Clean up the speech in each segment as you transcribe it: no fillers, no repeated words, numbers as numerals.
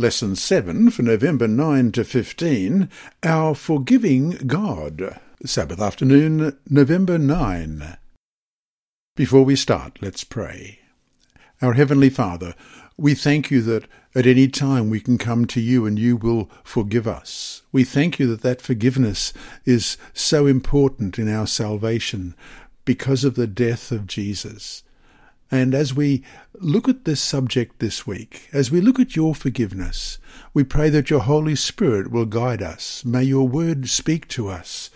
Lesson 7 for November 9 to 15, Our Forgiving God, Sabbath afternoon, November 9. Before we start, let's pray. Our Heavenly Father, we thank you that at any time we can come to you and you will forgive us. We thank you that that forgiveness is so important in our salvation because of the death of Jesus. And as we look at this subject this week, as we look at your forgiveness, we pray that your Holy Spirit will guide us. May your word speak to us,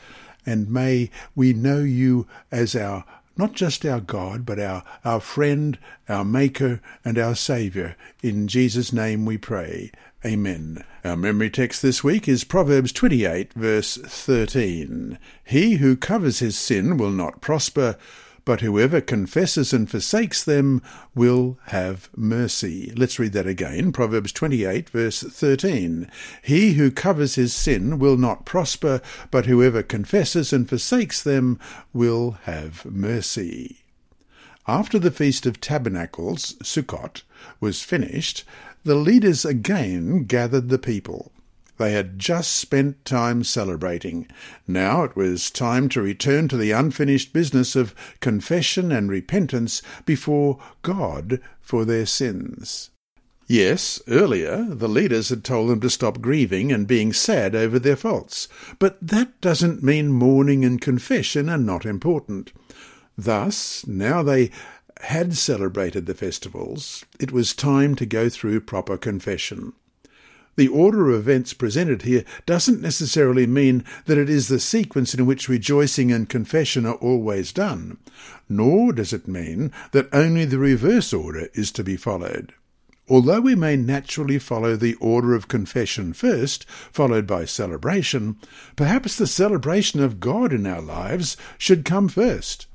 and may we know you as our, not just our God, but our friend, our Maker, and our Saviour. In Jesus' name we pray. Amen. Our memory text this week is Proverbs 28, verse 13. He who covers his sin will not prosper, but whoever confesses and forsakes them will have mercy. Let's read that again. Proverbs 28, verse 13. He who covers his sin will not prosper, but whoever confesses and forsakes them will have mercy. After the Feast of Tabernacles, Sukkot, was finished, the leaders again gathered the people. They had just spent time celebrating. Now it was time to return to the unfinished business of confession and repentance before God for their sins. Yes, earlier the leaders had told them to stop grieving and being sad over their faults, but that doesn't mean mourning and confession are not important. Thus, now they had celebrated the festivals, it was time to go through proper confession. The order of events presented here doesn't necessarily mean that it is the sequence in which rejoicing and confession are always done, nor does it mean that only the reverse order is to be followed. Although we may naturally follow the order of confession first, followed by celebration, perhaps the celebration of God in our lives should come first.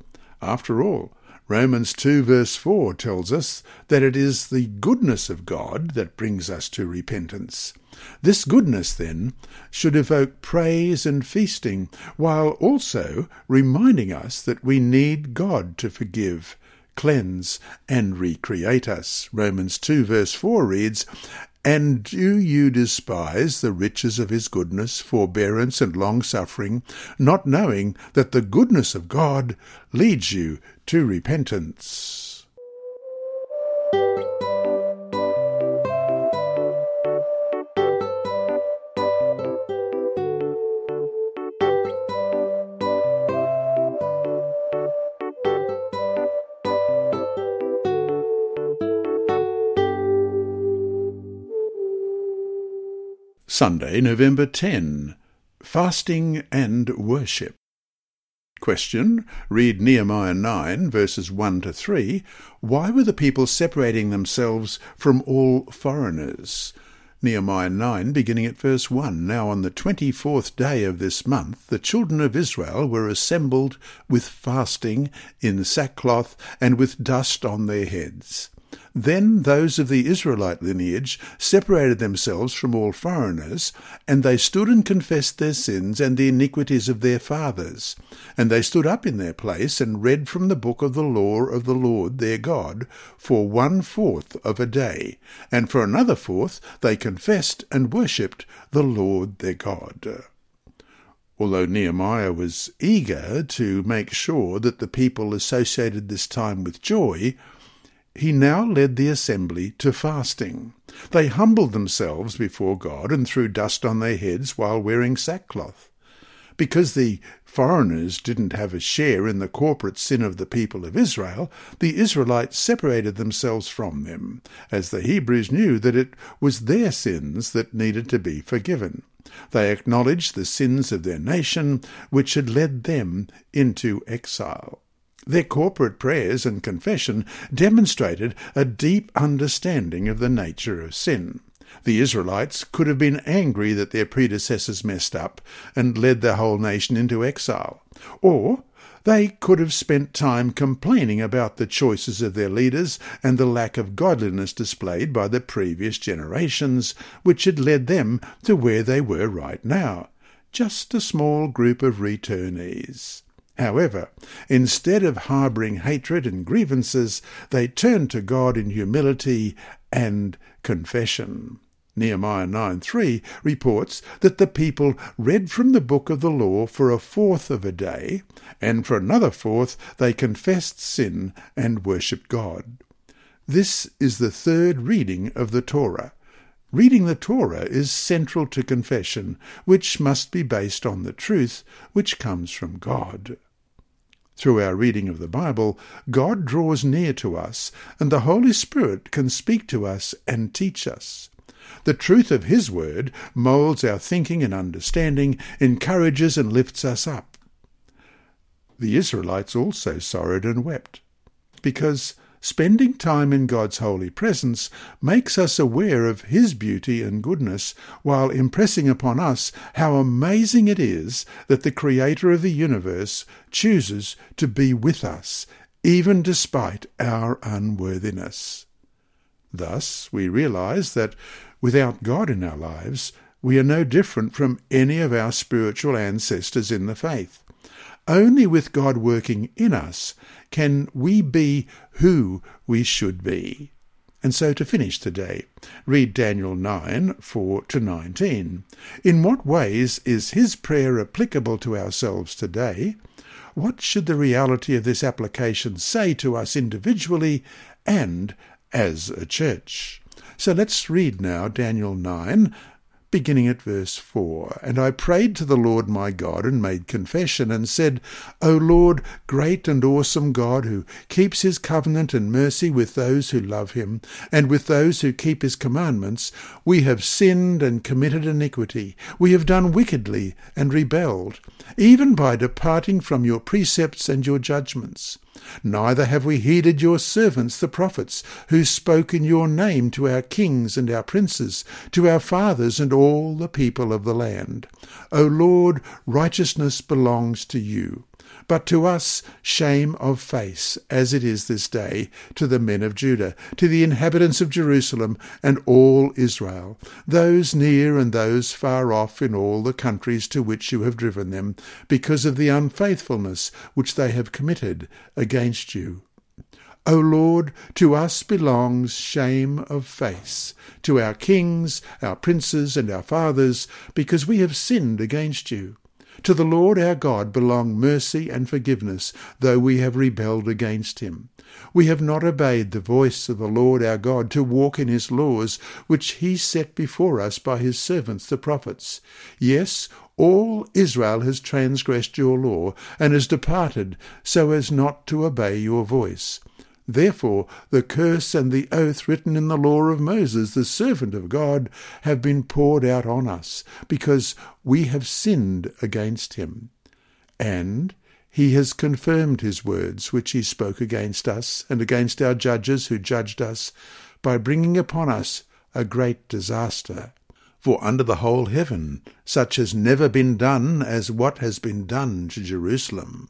After all, Romans 2 verse 4 tells us that it is the goodness of God that brings us to repentance. This goodness, then, should evoke praise and feasting, while also reminding us that we need God to forgive, cleanse, and recreate us. Romans 2 verse 4 reads, And do you despise the riches of his goodness, forbearance, and long-suffering, not knowing that the goodness of God leads you to repentance? Sunday, November 10. Fasting and Worship. Question. Read Nehemiah 9, verses 1 to 3. Why were the people separating themselves from all foreigners? Nehemiah 9, beginning at verse 1. Now on the 24th day of this month, the children of Israel were assembled with fasting, in sackcloth, and with dust on their heads. Then those of the Israelite lineage separated themselves from all foreigners, and they stood and confessed their sins and the iniquities of their fathers. And they stood up in their place and read from the book of the law of the Lord their God for 1/4 of a day, and for another 1/4 they confessed and worshipped the Lord their God. Although Nehemiah was eager to make sure that the people associated this time with joy, he now led the assembly to fasting. They humbled themselves before God and threw dust on their heads while wearing sackcloth. Because the foreigners didn't have a share in the corporate sin of the people of Israel, the Israelites separated themselves from them, as the Hebrews knew that it was their sins that needed to be forgiven. They acknowledged the sins of their nation, which had led them into exile. Their corporate prayers and confession demonstrated a deep understanding of the nature of sin. The Israelites could have been angry that their predecessors messed up and led the whole nation into exile, or they could have spent time complaining about the choices of their leaders and the lack of godliness displayed by the previous generations, which had led them to where they were right now, just a small group of returnees. However, instead of harbouring hatred and grievances, they turned to God in humility and confession. Nehemiah 9:3 reports that the people read from the book of the law for a fourth of a day, and for another fourth they confessed sin and worshipped God. This is the third reading of the Torah. Reading the Torah is central to confession, which must be based on the truth which comes from God. Through our reading of the Bible, God draws near to us, and the Holy Spirit can speak to us and teach us. The truth of His Word moulds our thinking and understanding, encourages and lifts us up. The Israelites also sorrowed and wept, because spending time in God's holy presence makes us aware of His beauty and goodness, while impressing upon us how amazing it is that the Creator of the universe chooses to be with us, even despite our unworthiness. Thus, we realize that without God in our lives, we are no different from any of our spiritual ancestors in the faith. Only with God working in us can we be who we should be. And so to finish today, read Daniel 9:4-19. In what ways is his prayer applicable to ourselves today? What should the reality of this application say to us individually and as a church? So let's read now Daniel 9, beginning at verse 4, "And I prayed to the Lord my God, and made confession, and said, O Lord, great and awesome God, who keeps his covenant and mercy with those who love him, and with those who keep his commandments, we have sinned and committed iniquity, we have done wickedly and rebelled, even by departing from your precepts and your judgments. Neither have we heeded your servants the prophets, who spoke in your name to our kings and our princes, to our fathers and all the people of the land. O Lord, righteousness belongs to you, but to us shame of face, as it is this day, to the men of Judah, to the inhabitants of Jerusalem, and all Israel, those near and those far off in all the countries to which you have driven them, because of the unfaithfulness which they have committed against you. O Lord, to us belongs shame of face, to our kings, our princes, and our fathers, because we have sinned against you. To the Lord our God belong mercy and forgiveness, though we have rebelled against him. We have not obeyed the voice of the Lord our God to walk in his laws, which he set before us by his servants the prophets. Yes, all Israel has transgressed your law, and has departed so as not to obey your voice. Therefore the curse and the oath written in the law of Moses, the servant of God, have been poured out on us, because we have sinned against him. And he has confirmed his words, which he spoke against us, and against our judges who judged us, by bringing upon us a great disaster. For under the whole heaven such has never been done as what has been done to Jerusalem.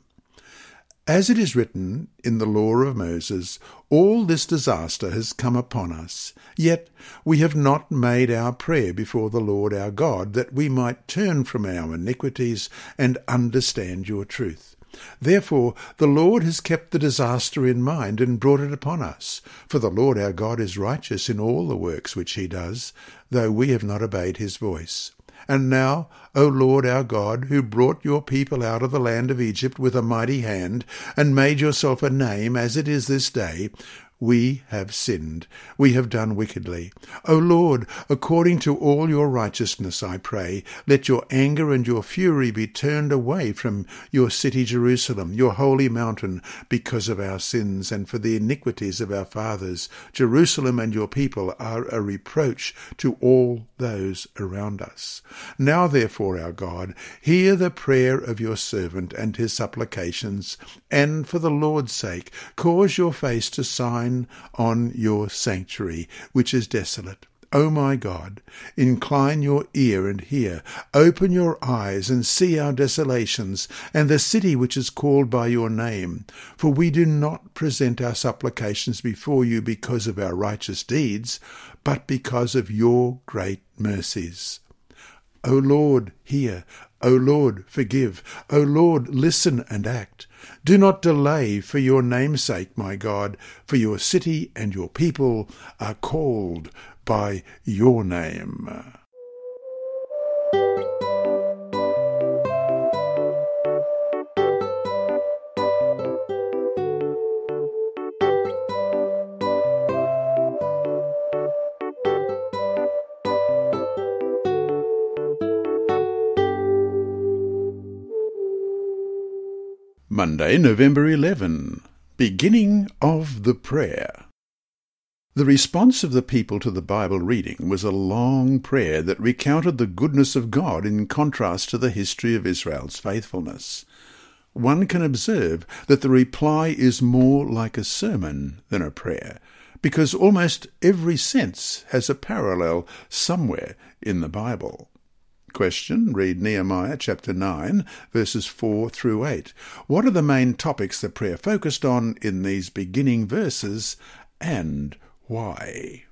As it is written in the law of Moses, all this disaster has come upon us, yet we have not made our prayer before the Lord our God, that we might turn from our iniquities and understand your truth. Therefore the Lord has kept the disaster in mind and brought it upon us, for the Lord our God is righteous in all the works which he does, though we have not obeyed his voice. And now, O Lord our God, who brought your people out of the land of Egypt with a mighty hand, and made yourself a name, as it is this day, we have sinned, we have done wickedly. O Lord, according to all your righteousness, I pray, let your anger and your fury be turned away from your city Jerusalem, your holy mountain, because of our sins and for the iniquities of our fathers. Jerusalem and your people are a reproach to all those around us. Now therefore, our God, hear the prayer of your servant and his supplications, and for the Lord's sake, cause your face to shine on your sanctuary, which is desolate. O my God, incline your ear and hear, open your eyes and see our desolations, and the city which is called by your name. For we do not present our supplications before you because of our righteous deeds, but because of your great mercies. O Lord, hear. O Lord, forgive. O Lord, listen and act. Do not delay for your name's sake, my God, for your city and your people are called by your name. Monday, November 11, Beginning of the Prayer. The response of the people to the Bible reading was a long prayer that recounted the goodness of God in contrast to the history of Israel's faithfulness. One can observe that the reply is more like a sermon than a prayer, because almost every sense has a parallel somewhere in the Bible. Question, read Nehemiah chapter 9, verses 4 through 8. What are the main topics the prayer focused on in these beginning verses, and why?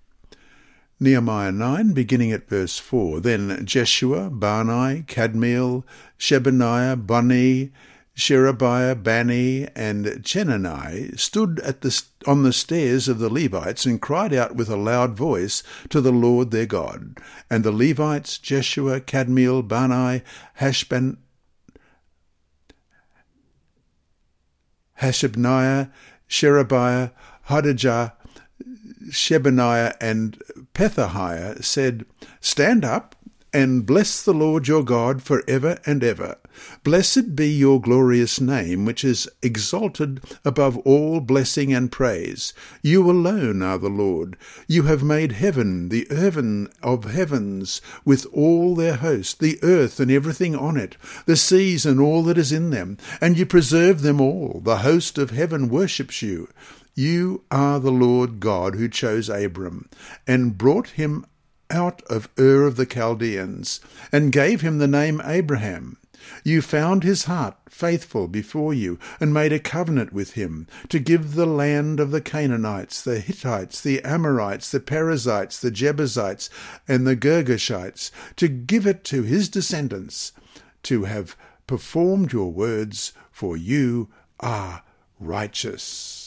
Nehemiah 9, beginning at verse 4. Then Jeshua, Bunni, Kadmiel, Shebaniah, Bunni, Sherabiah, Bunni, and Chennai stood on the stairs of the Levites and cried out with a loud voice to the Lord their God. And the Levites, Jeshua, Kadmiel, Bunni, Hashabniah, Sherabiah, Hadijah, Shebaniah, and Pethahiah said, "Stand up and bless the Lord your God for ever and ever. Blessed be your glorious name, which is exalted above all blessing and praise. You alone are the Lord. You have made heaven, the heaven of heavens, with all their host, the earth and everything on it, the seas and all that is in them, and you preserve them all. The host of heaven worships you. You are the Lord God who chose Abram and brought him out of Ur of the Chaldeans, and gave him the name Abraham. You found his heart faithful before you, and made a covenant with him, to give the land of the Canaanites, the Hittites, the Amorites, the Perizzites, the Jebusites, and the Girgashites, to give it to his descendants, to have performed your words, for you are righteous."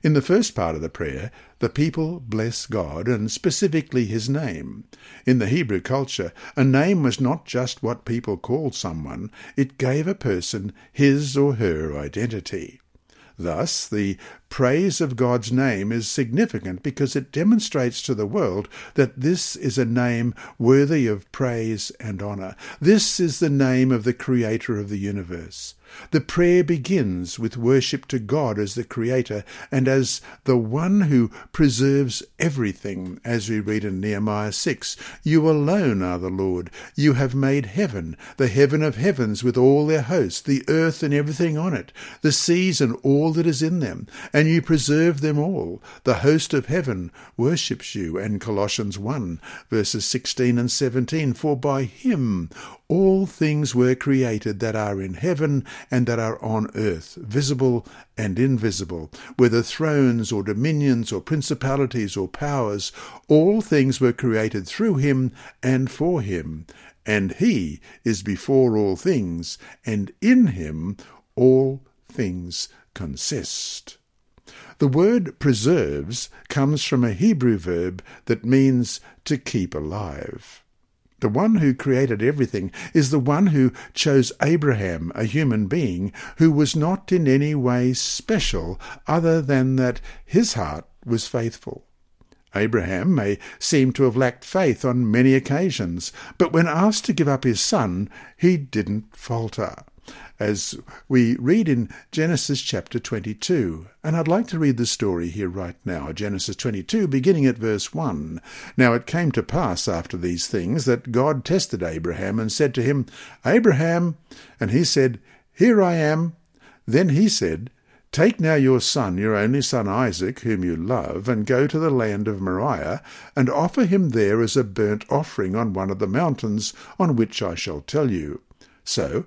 In the first part of the prayer, the people bless God, and specifically his name. In the Hebrew culture, a name was not just what people called someone, it gave a person his or her identity. Thus, the praise of God's name is significant because it demonstrates to the world that this is a name worthy of praise and honour. This is the name of the Creator of the universe. The prayer begins with worship to God as the Creator and as the one who preserves everything, as we read in Nehemiah 6. You alone are the Lord. You have made heaven, the heaven of heavens with all their hosts, the earth and everything on it, the seas and all that is in them, and you preserve them all. The host of heaven worships you, and Colossians 1, verses 16 and 17, for by him all things were created that are in heaven and that are on earth, visible and invisible, whether thrones or dominions or principalities or powers, all things were created through him and for him, and he is before all things, and in him all things consist. The word preserves comes from a Hebrew verb that means to keep alive. The one who created everything is the one who chose Abraham, a human being, who was not in any way special other than that his heart was faithful. Abraham may seem to have lacked faith on many occasions, but when asked to give up his son, he didn't falter, as we read in Genesis chapter 22. And I'd like to read the story here right now, Genesis 22, beginning at verse 1. Now it came to pass after these things that God tested Abraham and said to him, "Abraham," and he said, "Here I am." Then he said, "Take now your son, your only son Isaac, whom you love, and go to the land of Moriah, and offer him there as a burnt offering on one of the mountains on which I shall tell you." So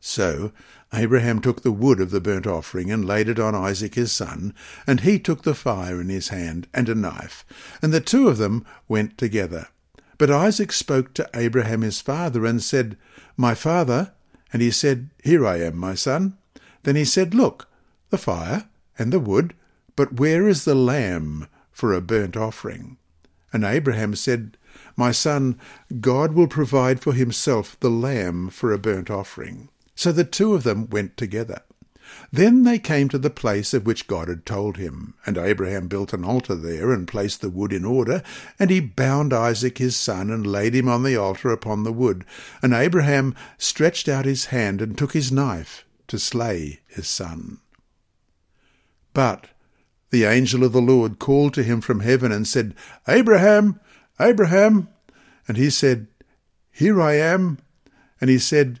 So Abraham took the wood of the burnt offering and laid it on Isaac his son, and he took the fire in his hand and a knife, and the two of them went together. But Isaac spoke to Abraham his father and said, My father. And he said, Here I am, my son. Then he said, Look, the fire and the wood, but where is the lamb for a burnt offering? And Abraham said, My son, God will provide for himself the lamb for a burnt offering. So the two of them went together. Then they came to the place of which God had told him, and Abraham built an altar there and placed the wood in order, and he bound Isaac his son and laid him on the altar upon the wood. And Abraham stretched out his hand and took his knife to slay his son. But the angel of the Lord called to him from heaven and said, Abraham, Abraham! And he said, Here I am. And he said,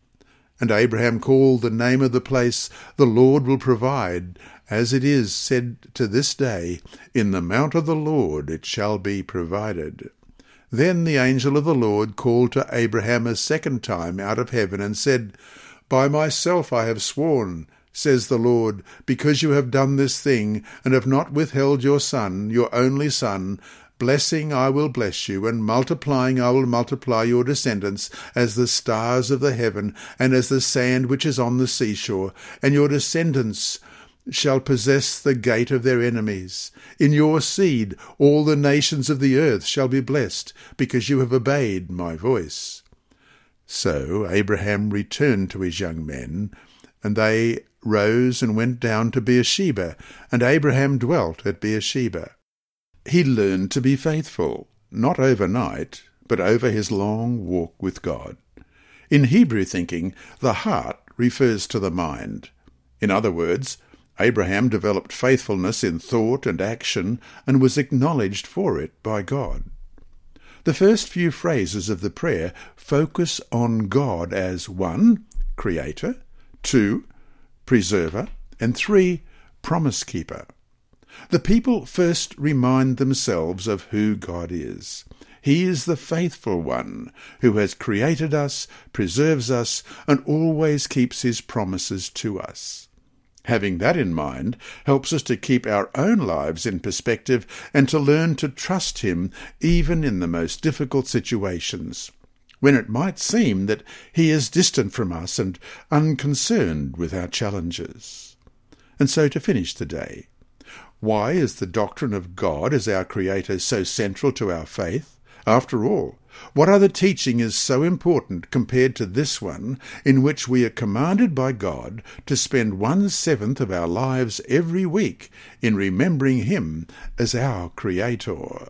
And Abraham called the name of the place, The Lord Will Provide, as it is said to this day, In the mount of the Lord it shall be provided. Then the angel of the Lord called to Abraham a second time out of heaven and said, By myself I have sworn, says the Lord, because you have done this thing, and have not withheld your son, your only son, blessing I will bless you, and multiplying I will multiply your descendants as the stars of the heaven, and as the sand which is on the seashore, and your descendants shall possess the gate of their enemies. In your seed all the nations of the earth shall be blessed, because you have obeyed my voice. So Abraham returned to his young men, and they rose and went down to Beersheba, and Abraham dwelt at Beersheba. He learned to be faithful, not overnight, but over his long walk with God. In Hebrew thinking, the heart refers to the mind. In other words, Abraham developed faithfulness in thought and action and was acknowledged for it by God. The first few phrases of the prayer focus on God as 1. Creator, 2. Preserver, and 3. Promise keeper. The people first remind themselves of who God is. He is the faithful one who has created us, preserves us, and always keeps his promises to us. Having that in mind helps us to keep our own lives in perspective and to learn to trust him even in the most difficult situations, when it might seem that he is distant from us and unconcerned with our challenges. And so to finish the day, why is the doctrine of God as our Creator so central to our faith? After all, what other teaching is so important compared to this one, in which we are commanded by God to spend 1/7 of our lives every week in remembering Him as our Creator?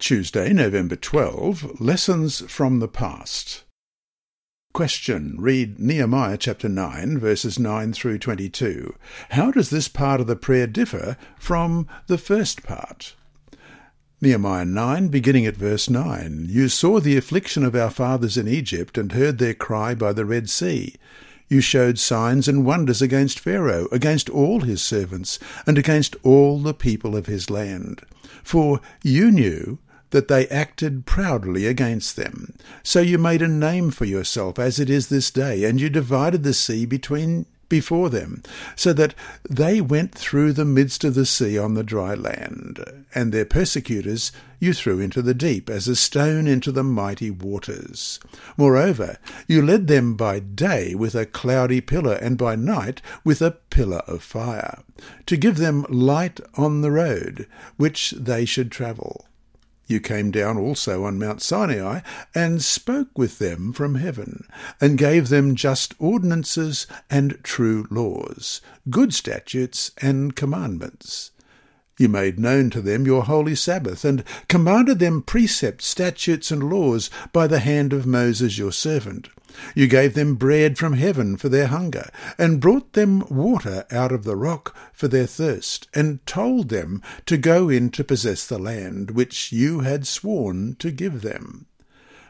Tuesday, November 12, Lessons from the Past. Question. Read Nehemiah chapter 9, verses 9 through 22. How does this part of the prayer differ from the first part? Nehemiah 9, beginning at verse 9. You saw the affliction of our fathers in Egypt and heard their cry by the Red Sea. You showed signs and wonders against Pharaoh, against all his servants, and against all the people of his land. For you knew that they acted proudly against them. So you made a name for yourself, as it is this day, and you divided the sea before them, so that they went through the midst of the sea on the dry land, and their persecutors you threw into the deep, as a stone into the mighty waters. Moreover, you led them by day with a cloudy pillar, and by night with a pillar of fire, to give them light on the road which they should travel. You came down also on Mount Sinai and spoke with them from heaven, and gave them just ordinances and true laws, good statutes and commandments. You made known to them your holy Sabbath, and commanded them precepts, statutes, and laws by the hand of Moses your servant. You gave them bread from heaven for their hunger, and brought them water out of the rock for their thirst, and told them to go in to possess the land which you had sworn to give them.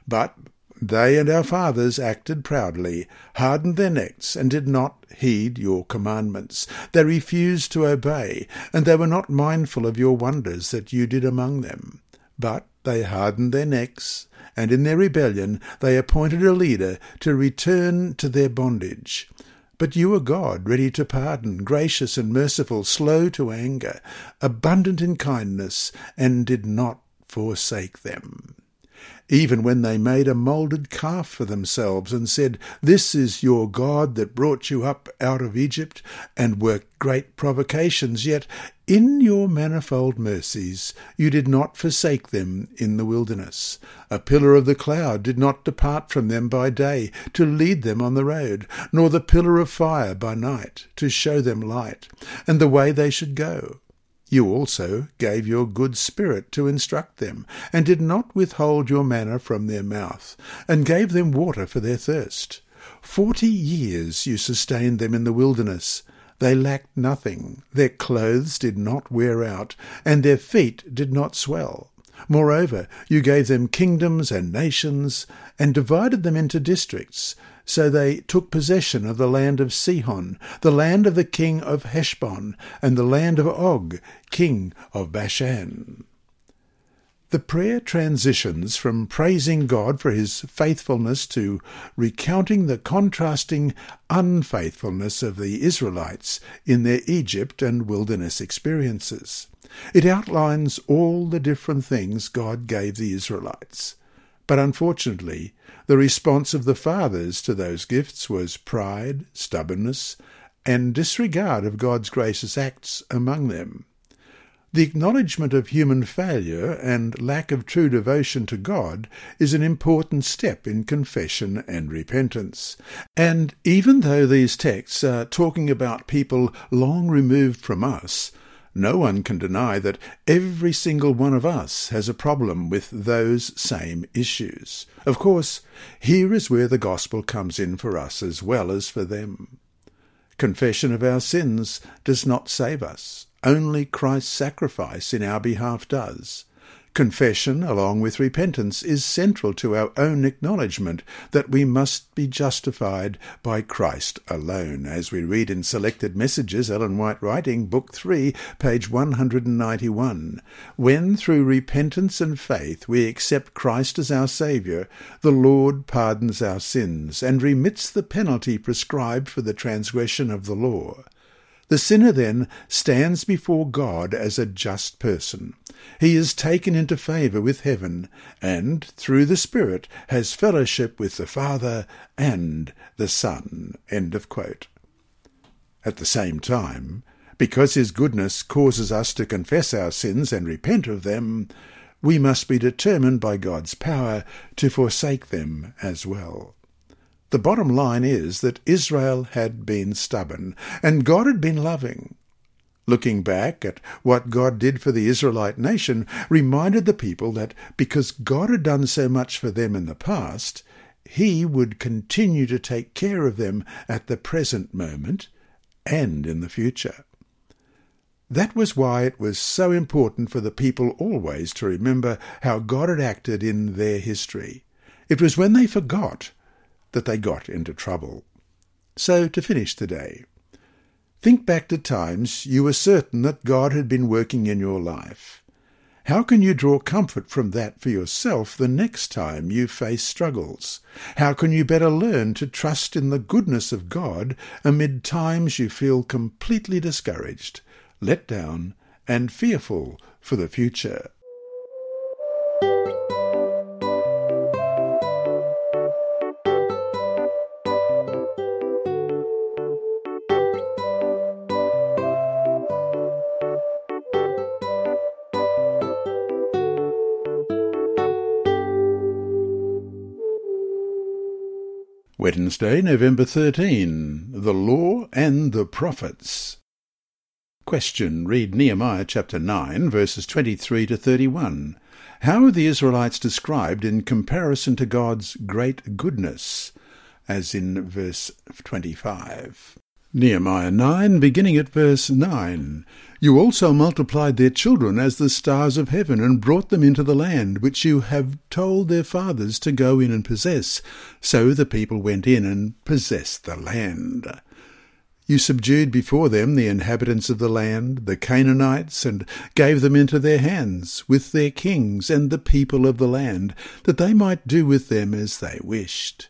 But they and our fathers acted proudly, hardened their necks, and did not heed your commandments. They refused to obey, and they were not mindful of your wonders that you did among them. But they hardened their necks, and in their rebellion they appointed a leader to return to their bondage. But you are God, ready to pardon, gracious and merciful, slow to anger, abundant in kindness, and did not forsake them. Even when they made a moulded calf for themselves and said, "This is your God that brought you up out of Egypt," and worked great provocations, yet in your manifold mercies you did not forsake them in the wilderness. A pillar of the cloud did not depart from them by day to lead them on the road, nor the pillar of fire by night to show them light and the way they should go. You also gave your good spirit to instruct them, and did not withhold your manna from their mouth, and gave them water for their thirst. 40 years you sustained them in the wilderness. They lacked nothing, their clothes did not wear out, and their feet did not swell. Moreover, you gave them kingdoms and nations, and divided them into districts. So they took possession of the land of Sihon, the land of the king of Heshbon, and the land of Og, king of Bashan. The prayer transitions from praising God for his faithfulness to recounting the contrasting unfaithfulness of the Israelites in their Egypt and wilderness experiences. It outlines all the different things God gave the Israelites. But unfortunately, the response of the fathers to those gifts was pride, stubbornness, and disregard of God's gracious acts among them. The acknowledgement of human failure and lack of true devotion to God is an important step in confession and repentance. And even though these texts are talking about people long removed from us, no one can deny that every single one of us has a problem with those same issues. Of course, here is where the gospel comes in for us as well as for them. Confession of our sins does not save us. Only Christ's sacrifice in our behalf does. Confession, along with repentance, is central to our own acknowledgement that we must be justified by Christ alone, as we read in Selected Messages, Ellen White Writing, Book 3, page 191. When through repentance and faith we accept Christ as our Saviour, the Lord pardons our sins and remits the penalty prescribed for the transgression of the law. The sinner then stands before God as a just person. He is taken into favour with heaven, and through the Spirit has fellowship with the Father and the Son. End of quote. At the same time, because his goodness causes us to confess our sins and repent of them, we must be determined by God's power to forsake them as well. The bottom line is that Israel had been stubborn, and God had been loving. Looking back at what God did for the Israelite nation reminded the people that because God had done so much for them in the past, he would continue to take care of them at the present moment and in the future. That was why it was so important for the people always to remember how God had acted in their history. It was when they forgot that they got into trouble. So, to finish today, think back to times you were certain that God had been working in your life. How can you draw comfort from that for yourself the next time you face struggles? How can you better learn to trust in the goodness of God amid times you feel completely discouraged, let down, and fearful for the future? Wednesday, November 13. The Law and the Prophets. Question. Read Nehemiah chapter 9, verses 23 to 31. How are the Israelites described in comparison to God's great goodness? As in verse 25. Nehemiah 9, beginning at verse 9. You also multiplied their children as the stars of heaven, and brought them into the land, which you have told their fathers to go in and possess. So the people went in and possessed the land. You subdued before them the inhabitants of the land, the Canaanites, and gave them into their hands, with their kings and the people of the land, that they might do with them as they wished.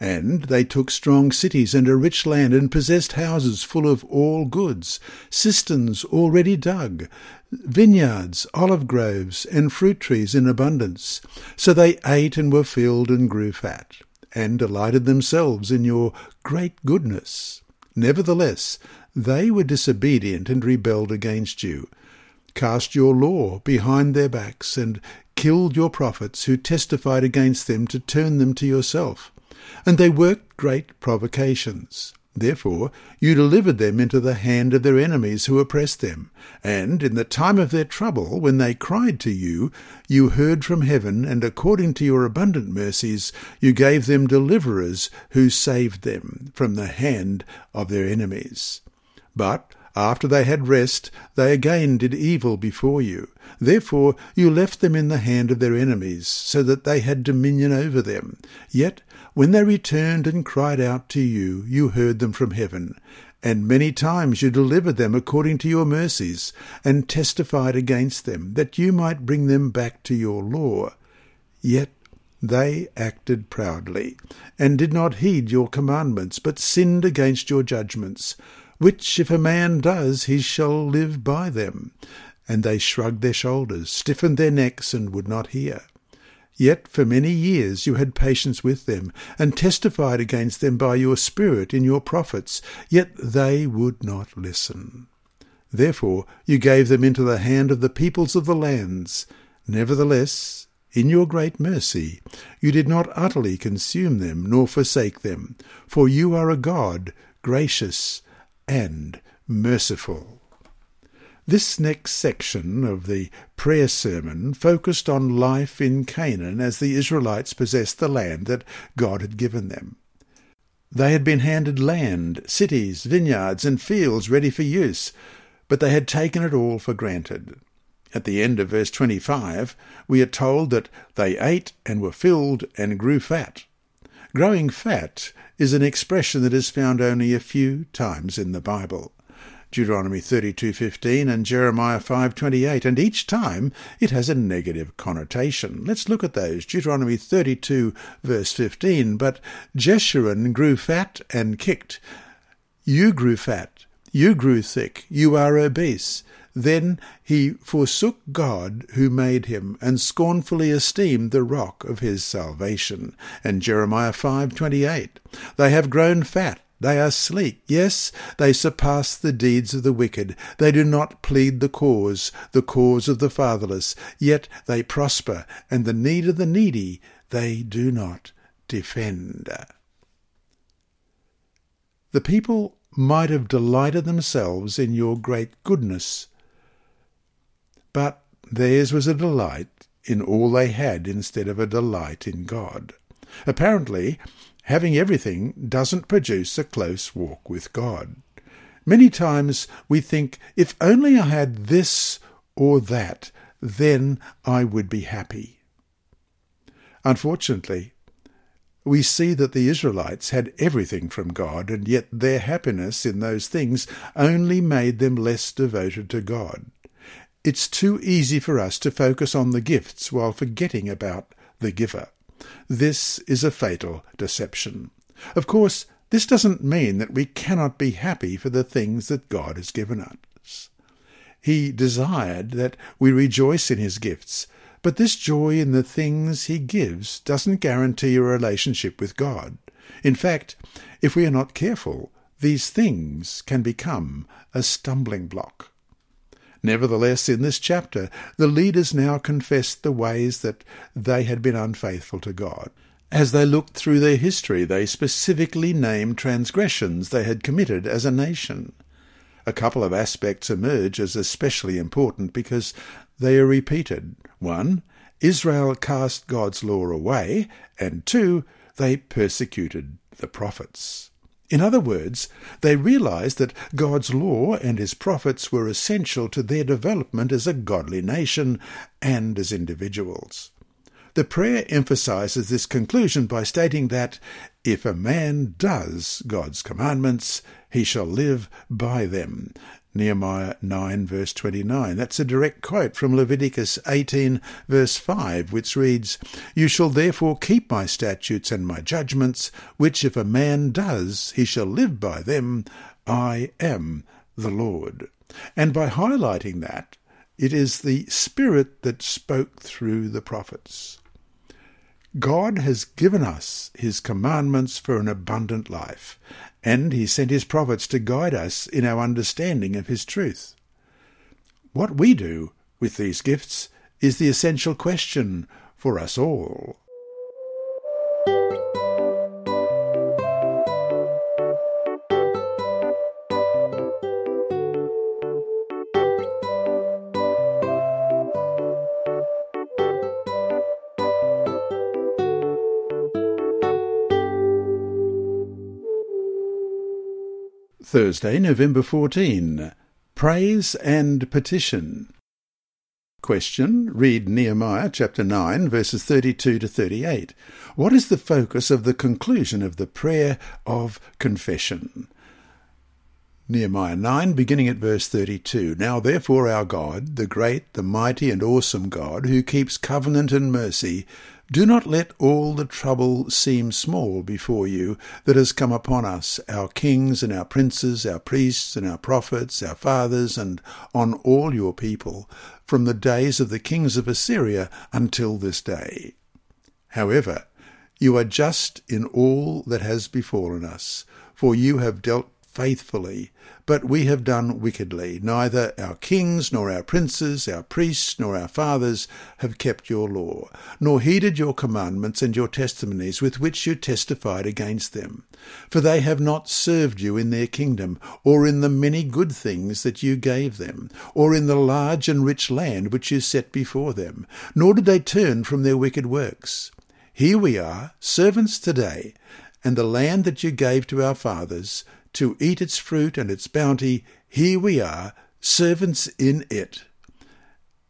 And they took strong cities and a rich land, and possessed houses full of all goods, cisterns already dug, vineyards, olive groves, and fruit trees in abundance. So they ate and were filled and grew fat, and delighted themselves in your great goodness. Nevertheless, they were disobedient and rebelled against you, cast your law behind their backs, and killed your prophets who testified against them to turn them to yourself. And they worked great provocations. Therefore you delivered them into the hand of their enemies who oppressed them. And in the time of their trouble, when they cried to you, you heard from heaven, and according to your abundant mercies you gave them deliverers who saved them from the hand of their enemies. But after they had rest, they again did evil before you. Therefore you left them in the hand of their enemies, so that they had dominion over them. Yet when they returned and cried out to you, you heard them from heaven. And many times you delivered them according to your mercies, and testified against them, that you might bring them back to your law. Yet they acted proudly, and did not heed your commandments, but sinned against your judgments, which if a man does, he shall live by them. And they shrugged their shoulders, stiffened their necks, and would not hear. Yet for many years you had patience with them, and testified against them by your Spirit in your prophets, yet they would not listen. Therefore you gave them into the hand of the peoples of the lands. Nevertheless, in your great mercy, you did not utterly consume them, nor forsake them, for you are a God, gracious and merciful. This next section of the prayer sermon focused on life in Canaan as the Israelites possessed the land that God had given them. They had been handed land, cities, vineyards, and fields ready for use, but they had taken it all for granted. At the end of verse 25, we are told that they ate and were filled and grew fat. Growing fat is an expression that is found only a few times in the Bible, Deuteronomy 32:15 and Jeremiah 5:28, and each time it has a negative connotation. Let's look at those. Deuteronomy 32 verse 15, but Jeshurun grew fat and kicked. You grew fat, you grew thick, you are obese. Then he forsook God who made him, and scornfully esteemed the rock of his salvation. And Jeremiah 5:28, they have grown fat, they are sleek, yes, they surpass the deeds of the wicked. They do not plead the cause of the fatherless, yet they prosper, and the need of the needy they do not defend. The people might have delighted themselves in your great goodness, but theirs was a delight in all they had instead of a delight in God. Apparently, having everything doesn't produce a close walk with God. Many times we think, if only I had this or that, then I would be happy. Unfortunately, we see that the Israelites had everything from God, and yet their happiness in those things only made them less devoted to God. It's too easy for us to focus on the gifts while forgetting about the giver. This is a fatal deception. Of course, this doesn't mean that we cannot be happy for the things that God has given us. He desired that we rejoice in his gifts, but this joy in the things he gives doesn't guarantee a relationship with God. In fact, if we are not careful, these things can become a stumbling block. Nevertheless, in this chapter, the leaders now confessed the ways that they had been unfaithful to God. As they looked through their history, they specifically named transgressions they had committed as a nation. A couple of aspects emerge as especially important because they are repeated. 1. Israel cast God's law away, and 2. They persecuted the prophets. In other words, they realized that God's law and his prophets were essential to their development as a godly nation and as individuals. The prayer emphasizes this conclusion by stating that, if a man does God's commandments, he shall live by them. Nehemiah 9, verse 29. That's a direct quote from Leviticus 18, verse 5, which reads, "You shall therefore keep my statutes and my judgments, which if a man does, he shall live by them. I am the Lord." And by highlighting that, it is the Spirit that spoke through the prophets. God has given us his commandments for an abundant life, and he sent his prophets to guide us in our understanding of his truth. What we do with these gifts is the essential question for us all. Thursday, November 14. Praise and Petition. Question. Read Nehemiah chapter 9, verses 32 to 38. What is the focus of the conclusion of the prayer of confession? Nehemiah 9, beginning at verse 32. "Now therefore our God, the great, the mighty and awesome God, who keeps covenant and mercy, do not let all the trouble seem small before you that has come upon us, our kings and our princes, our priests and our prophets, our fathers, and on all your people, from the days of the kings of Assyria until this day. However, you are just in all that has befallen us, for you have dealt faithfully, but we have done wickedly. Neither our kings, nor our princes, our priests, nor our fathers have kept your law, nor heeded your commandments and your testimonies with which you testified against them. For they have not served you in their kingdom, or in the many good things that you gave them, or in the large and rich land which you set before them, nor did they turn from their wicked works. Here we are, servants today, and the land that you gave to our fathers, to eat its fruit and its bounty, here we are, servants in it.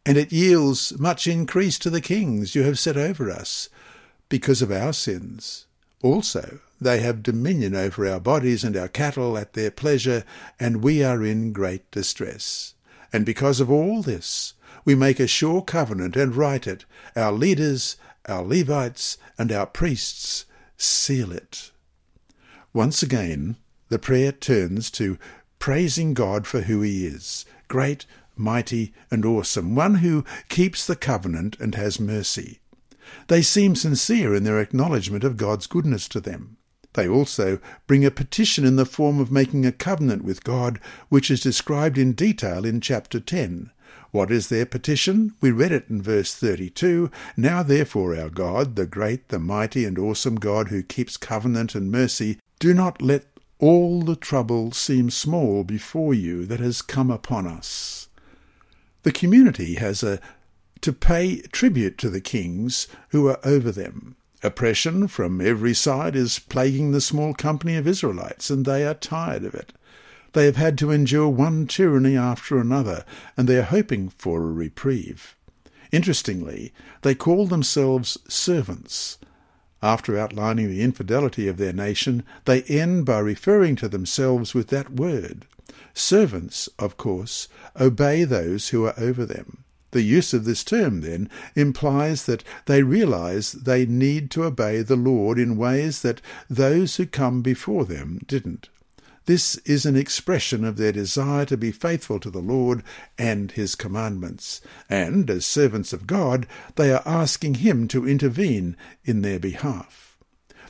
And it yields much increase to the kings you have set over us, because of our sins. Also they have dominion over our bodies and our cattle at their pleasure, and we are in great distress. And because of all this, we make a sure covenant and write it. Our leaders, our Levites, and our priests seal it." Once again, the prayer turns to praising God for who he is, great, mighty and awesome, one who keeps the covenant and has mercy. They seem sincere in their acknowledgement of God's goodness to them. They also bring a petition in the form of making a covenant with God, which is described in detail in chapter 10. What is their petition? We read it in verse 32. "Now therefore our God, the great, the mighty and awesome God, who keeps covenant and mercy, do not let all the trouble seems small before you that has come upon us." The community has to pay tribute to the kings who are over them. Oppression from every side is plaguing the small company of Israelites, and they are tired of it. They have had to endure one tyranny after another, and they are hoping for a reprieve. Interestingly, they call themselves servants. After outlining the infidelity of their nation, they end by referring to themselves with that word. Servants, of course, obey those who are over them. The use of this term, then, implies that they realize they need to obey the Lord in ways that those who come before them didn't. This is an expression of their desire to be faithful to the Lord and his commandments, and, as servants of God, they are asking him to intervene in their behalf.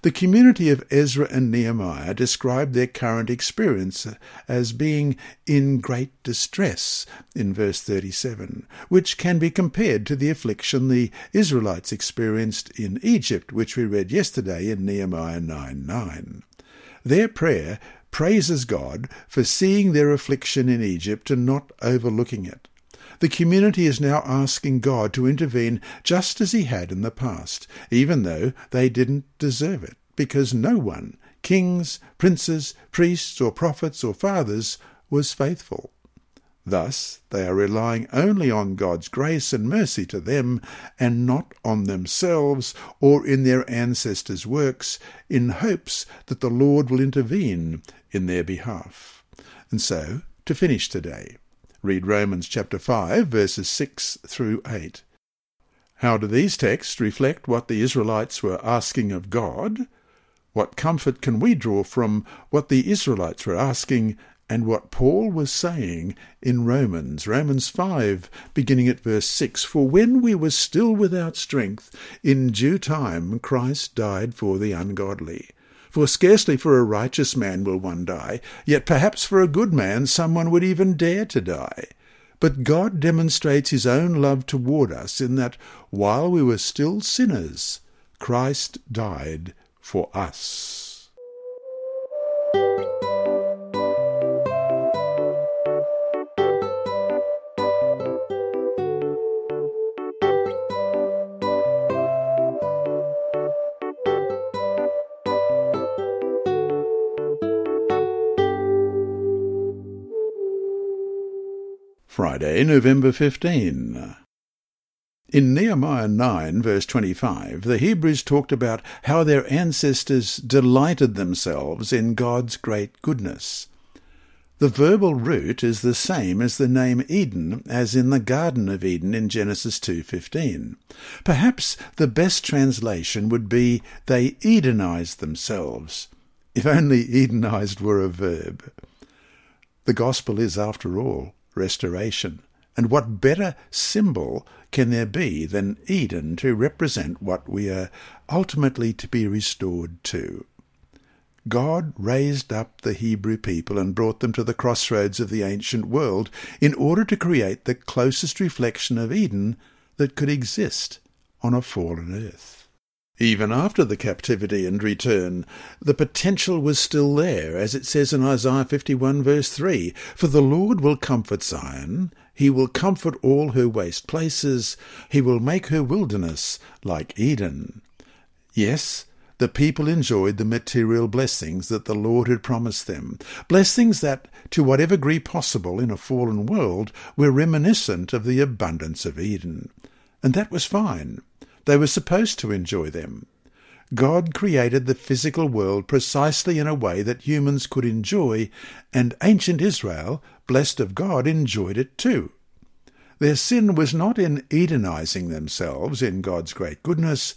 The community of Ezra and Nehemiah described their current experience as being in great distress in verse 37, which can be compared to the affliction the Israelites experienced in Egypt, which we read yesterday in Nehemiah 9:9. Their prayer praises God for seeing their affliction in Egypt and not overlooking it. The community is now asking God to intervene just as he had in the past, even though they didn't deserve it, because no one, kings, princes, priests, or prophets, or fathers, was faithful. Thus, they are relying only on God's grace and mercy to them, and not on themselves or in their ancestors' works, in hopes that the Lord will intervene in their behalf. And so, to finish today, read Romans chapter 5, verses 6 through 8. How do these texts reflect what the Israelites were asking of God? What comfort can we draw from what the Israelites were asking and what Paul was saying in Romans? Romans 5, beginning at verse 6. For when we were still without strength, in due time Christ died for the ungodly. For scarcely for a righteous man will one die, yet perhaps for a good man someone would even dare to die. But God demonstrates his own love toward us in that, while we were still sinners, Christ died for us. Friday, November 15. In Nehemiah 9, verse 25, the Hebrews talked about how their ancestors delighted themselves in God's great goodness. The verbal root is the same as the name Eden, as in the Garden of Eden in Genesis 2:15. Perhaps the best translation would be, they Edenized themselves, if only Edenized were a verb. The gospel is, after all, restoration, and what better symbol can there be than Eden to represent what we are ultimately to be restored to? God raised up the Hebrew people and brought them to the crossroads of the ancient world in order to create the closest reflection of Eden that could exist on a fallen earth. Even after the captivity and return, the potential was still there, as it says in Isaiah 51 verse 3, For the Lord will comfort Zion, he will comfort all her waste places, he will make her wilderness like Eden. Yes, the people enjoyed the material blessings that the Lord had promised them, blessings that, to whatever degree possible in a fallen world, were reminiscent of the abundance of Eden. And that was fine. They were supposed to enjoy them. God created the physical world precisely in a way that humans could enjoy, and ancient Israel, blessed of God, enjoyed it too. Their sin was not in Edenizing themselves in God's great goodness,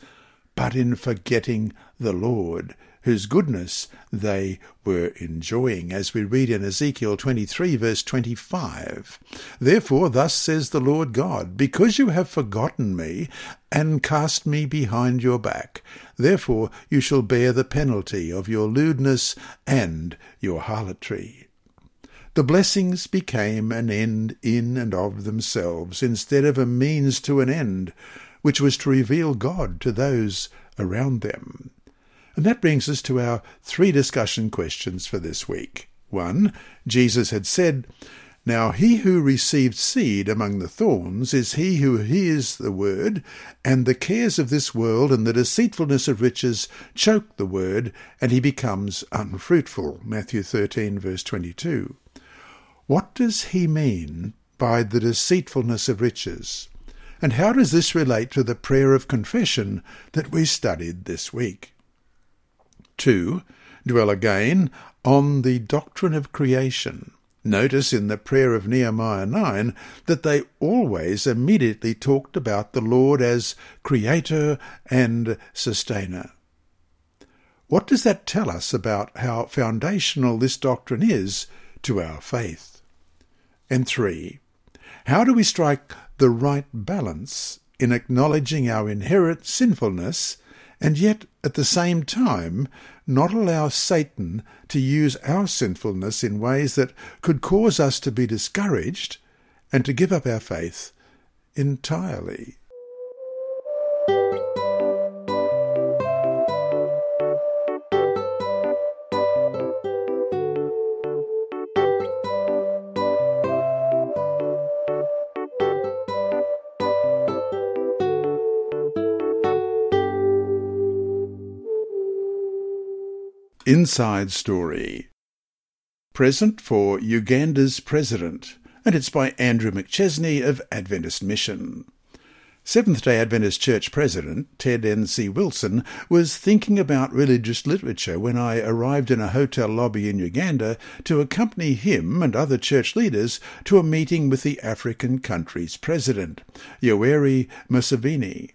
but in forgetting the Lord, whose goodness they were enjoying, as we read in Ezekiel 23, verse 25. Therefore, thus says the Lord God, Because you have forgotten me, and cast me behind your back, therefore you shall bear the penalty of your lewdness and your harlotry. The blessings became an end in and of themselves, instead of a means to an end, which was to reveal God to those around them. And that brings us to our three discussion questions for this week. 1. Jesus had said, Now he who received seed among the thorns is he who hears the word, and the cares of this world and the deceitfulness of riches choke the word, and he becomes unfruitful. Matthew 13, verse 22. What does he mean by the deceitfulness of riches? And how does this relate to the prayer of confession that we studied this week? 2. Dwell again on the doctrine of creation. Notice in the prayer of Nehemiah 9 that they always immediately talked about the Lord as Creator and Sustainer. What does that tell us about how foundational this doctrine is to our faith? And 3. How do we strike the right balance in acknowledging our inherent sinfulness and yet at the same time not allow Satan to use our sinfulness in ways that could cause us to be discouraged and to give up our faith entirely. Inside Story, present for Uganda's President, and it's by Andrew McChesney of Adventist Mission. Seventh-day Adventist Church President Ted N.C. Wilson was thinking about religious literature when I arrived in a hotel lobby in Uganda to accompany him and other church leaders to a meeting with the African country's president, Yoweri Museveni.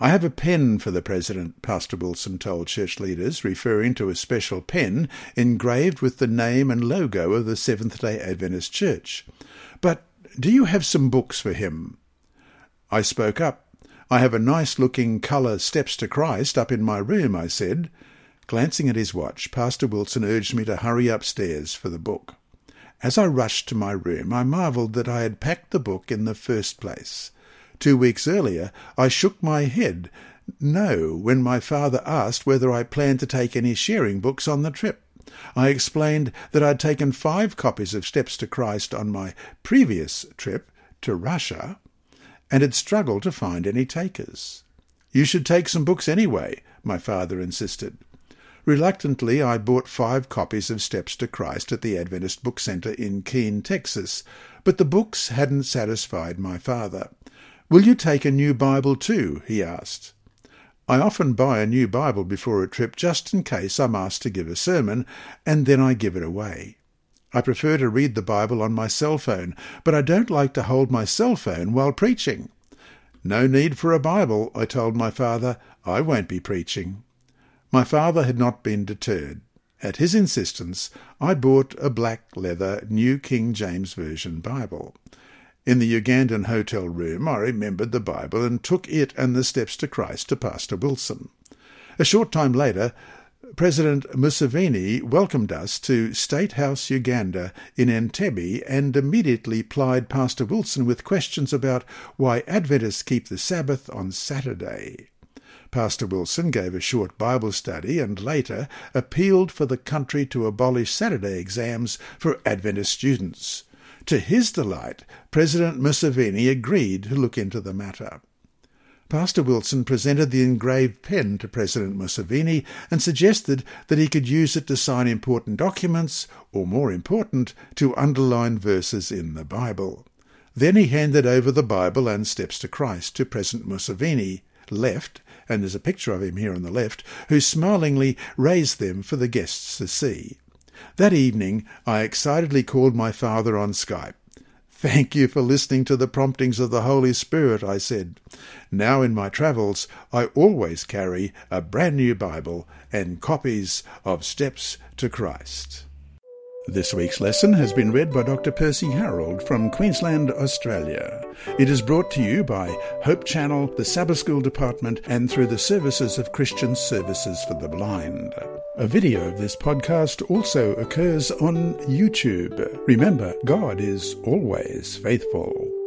"I have a pen for the President," Pastor Wilson told church leaders, referring to a special pen engraved with the name and logo of the Seventh-day Adventist Church. "But do you have some books for him?" I spoke up. "I have a nice-looking colour Steps to Christ up in my room," I said. Glancing at his watch, Pastor Wilson urged me to hurry upstairs for the book. As I rushed to my room, I marvelled that I had packed the book in the first place. 2 weeks earlier, I shook my head no when my father asked whether I planned to take any sharing books on the trip. I explained that I'd taken 5 copies of Steps to Christ on my previous trip to Russia and had struggled to find any takers. "You should take some books anyway," my father insisted. Reluctantly, I bought 5 copies of Steps to Christ at the Adventist Book Centre in Keene, Texas, but the books hadn't satisfied my father. "Will you take a new Bible too?" he asked. I often buy a new Bible before a trip just in case I'm asked to give a sermon, and then I give it away. I prefer to read the Bible on my cell phone, but I don't like to hold my cell phone while preaching. "No need for a Bible," I told my father. "I won't be preaching." My father had not been deterred. At his insistence, I bought a black leather New King James Version Bible. In the Ugandan hotel room, I remembered the Bible and took it and the Steps to Christ to Pastor Wilson. A short time later, President Museveni welcomed us to State House Uganda in Entebbe and immediately plied Pastor Wilson with questions about why Adventists keep the Sabbath on Saturday. Pastor Wilson gave a short Bible study and later appealed for the country to abolish Saturday exams for Adventist students. To his delight, President Museveni agreed to look into the matter. Pastor Wilson presented the engraved pen to President Museveni and suggested that he could use it to sign important documents, or more important, to underline verses in the Bible. Then he handed over the Bible and Steps to Christ to President Museveni, left, and there's a picture of him here on the left, who smilingly raised them for the guests to see. That evening, I excitedly called my father on Skype. "Thank you for listening to the promptings of the Holy Spirit," I said. "Now in my travels, I always carry a brand new Bible and copies of Steps to Christ." This week's lesson has been read by Dr. Percy Harold from Queensland, Australia. It is brought to you by Hope Channel, the Sabbath School Department, and through the services of Christian Services for the Blind. A video of this podcast also occurs on YouTube. Remember, God is always faithful.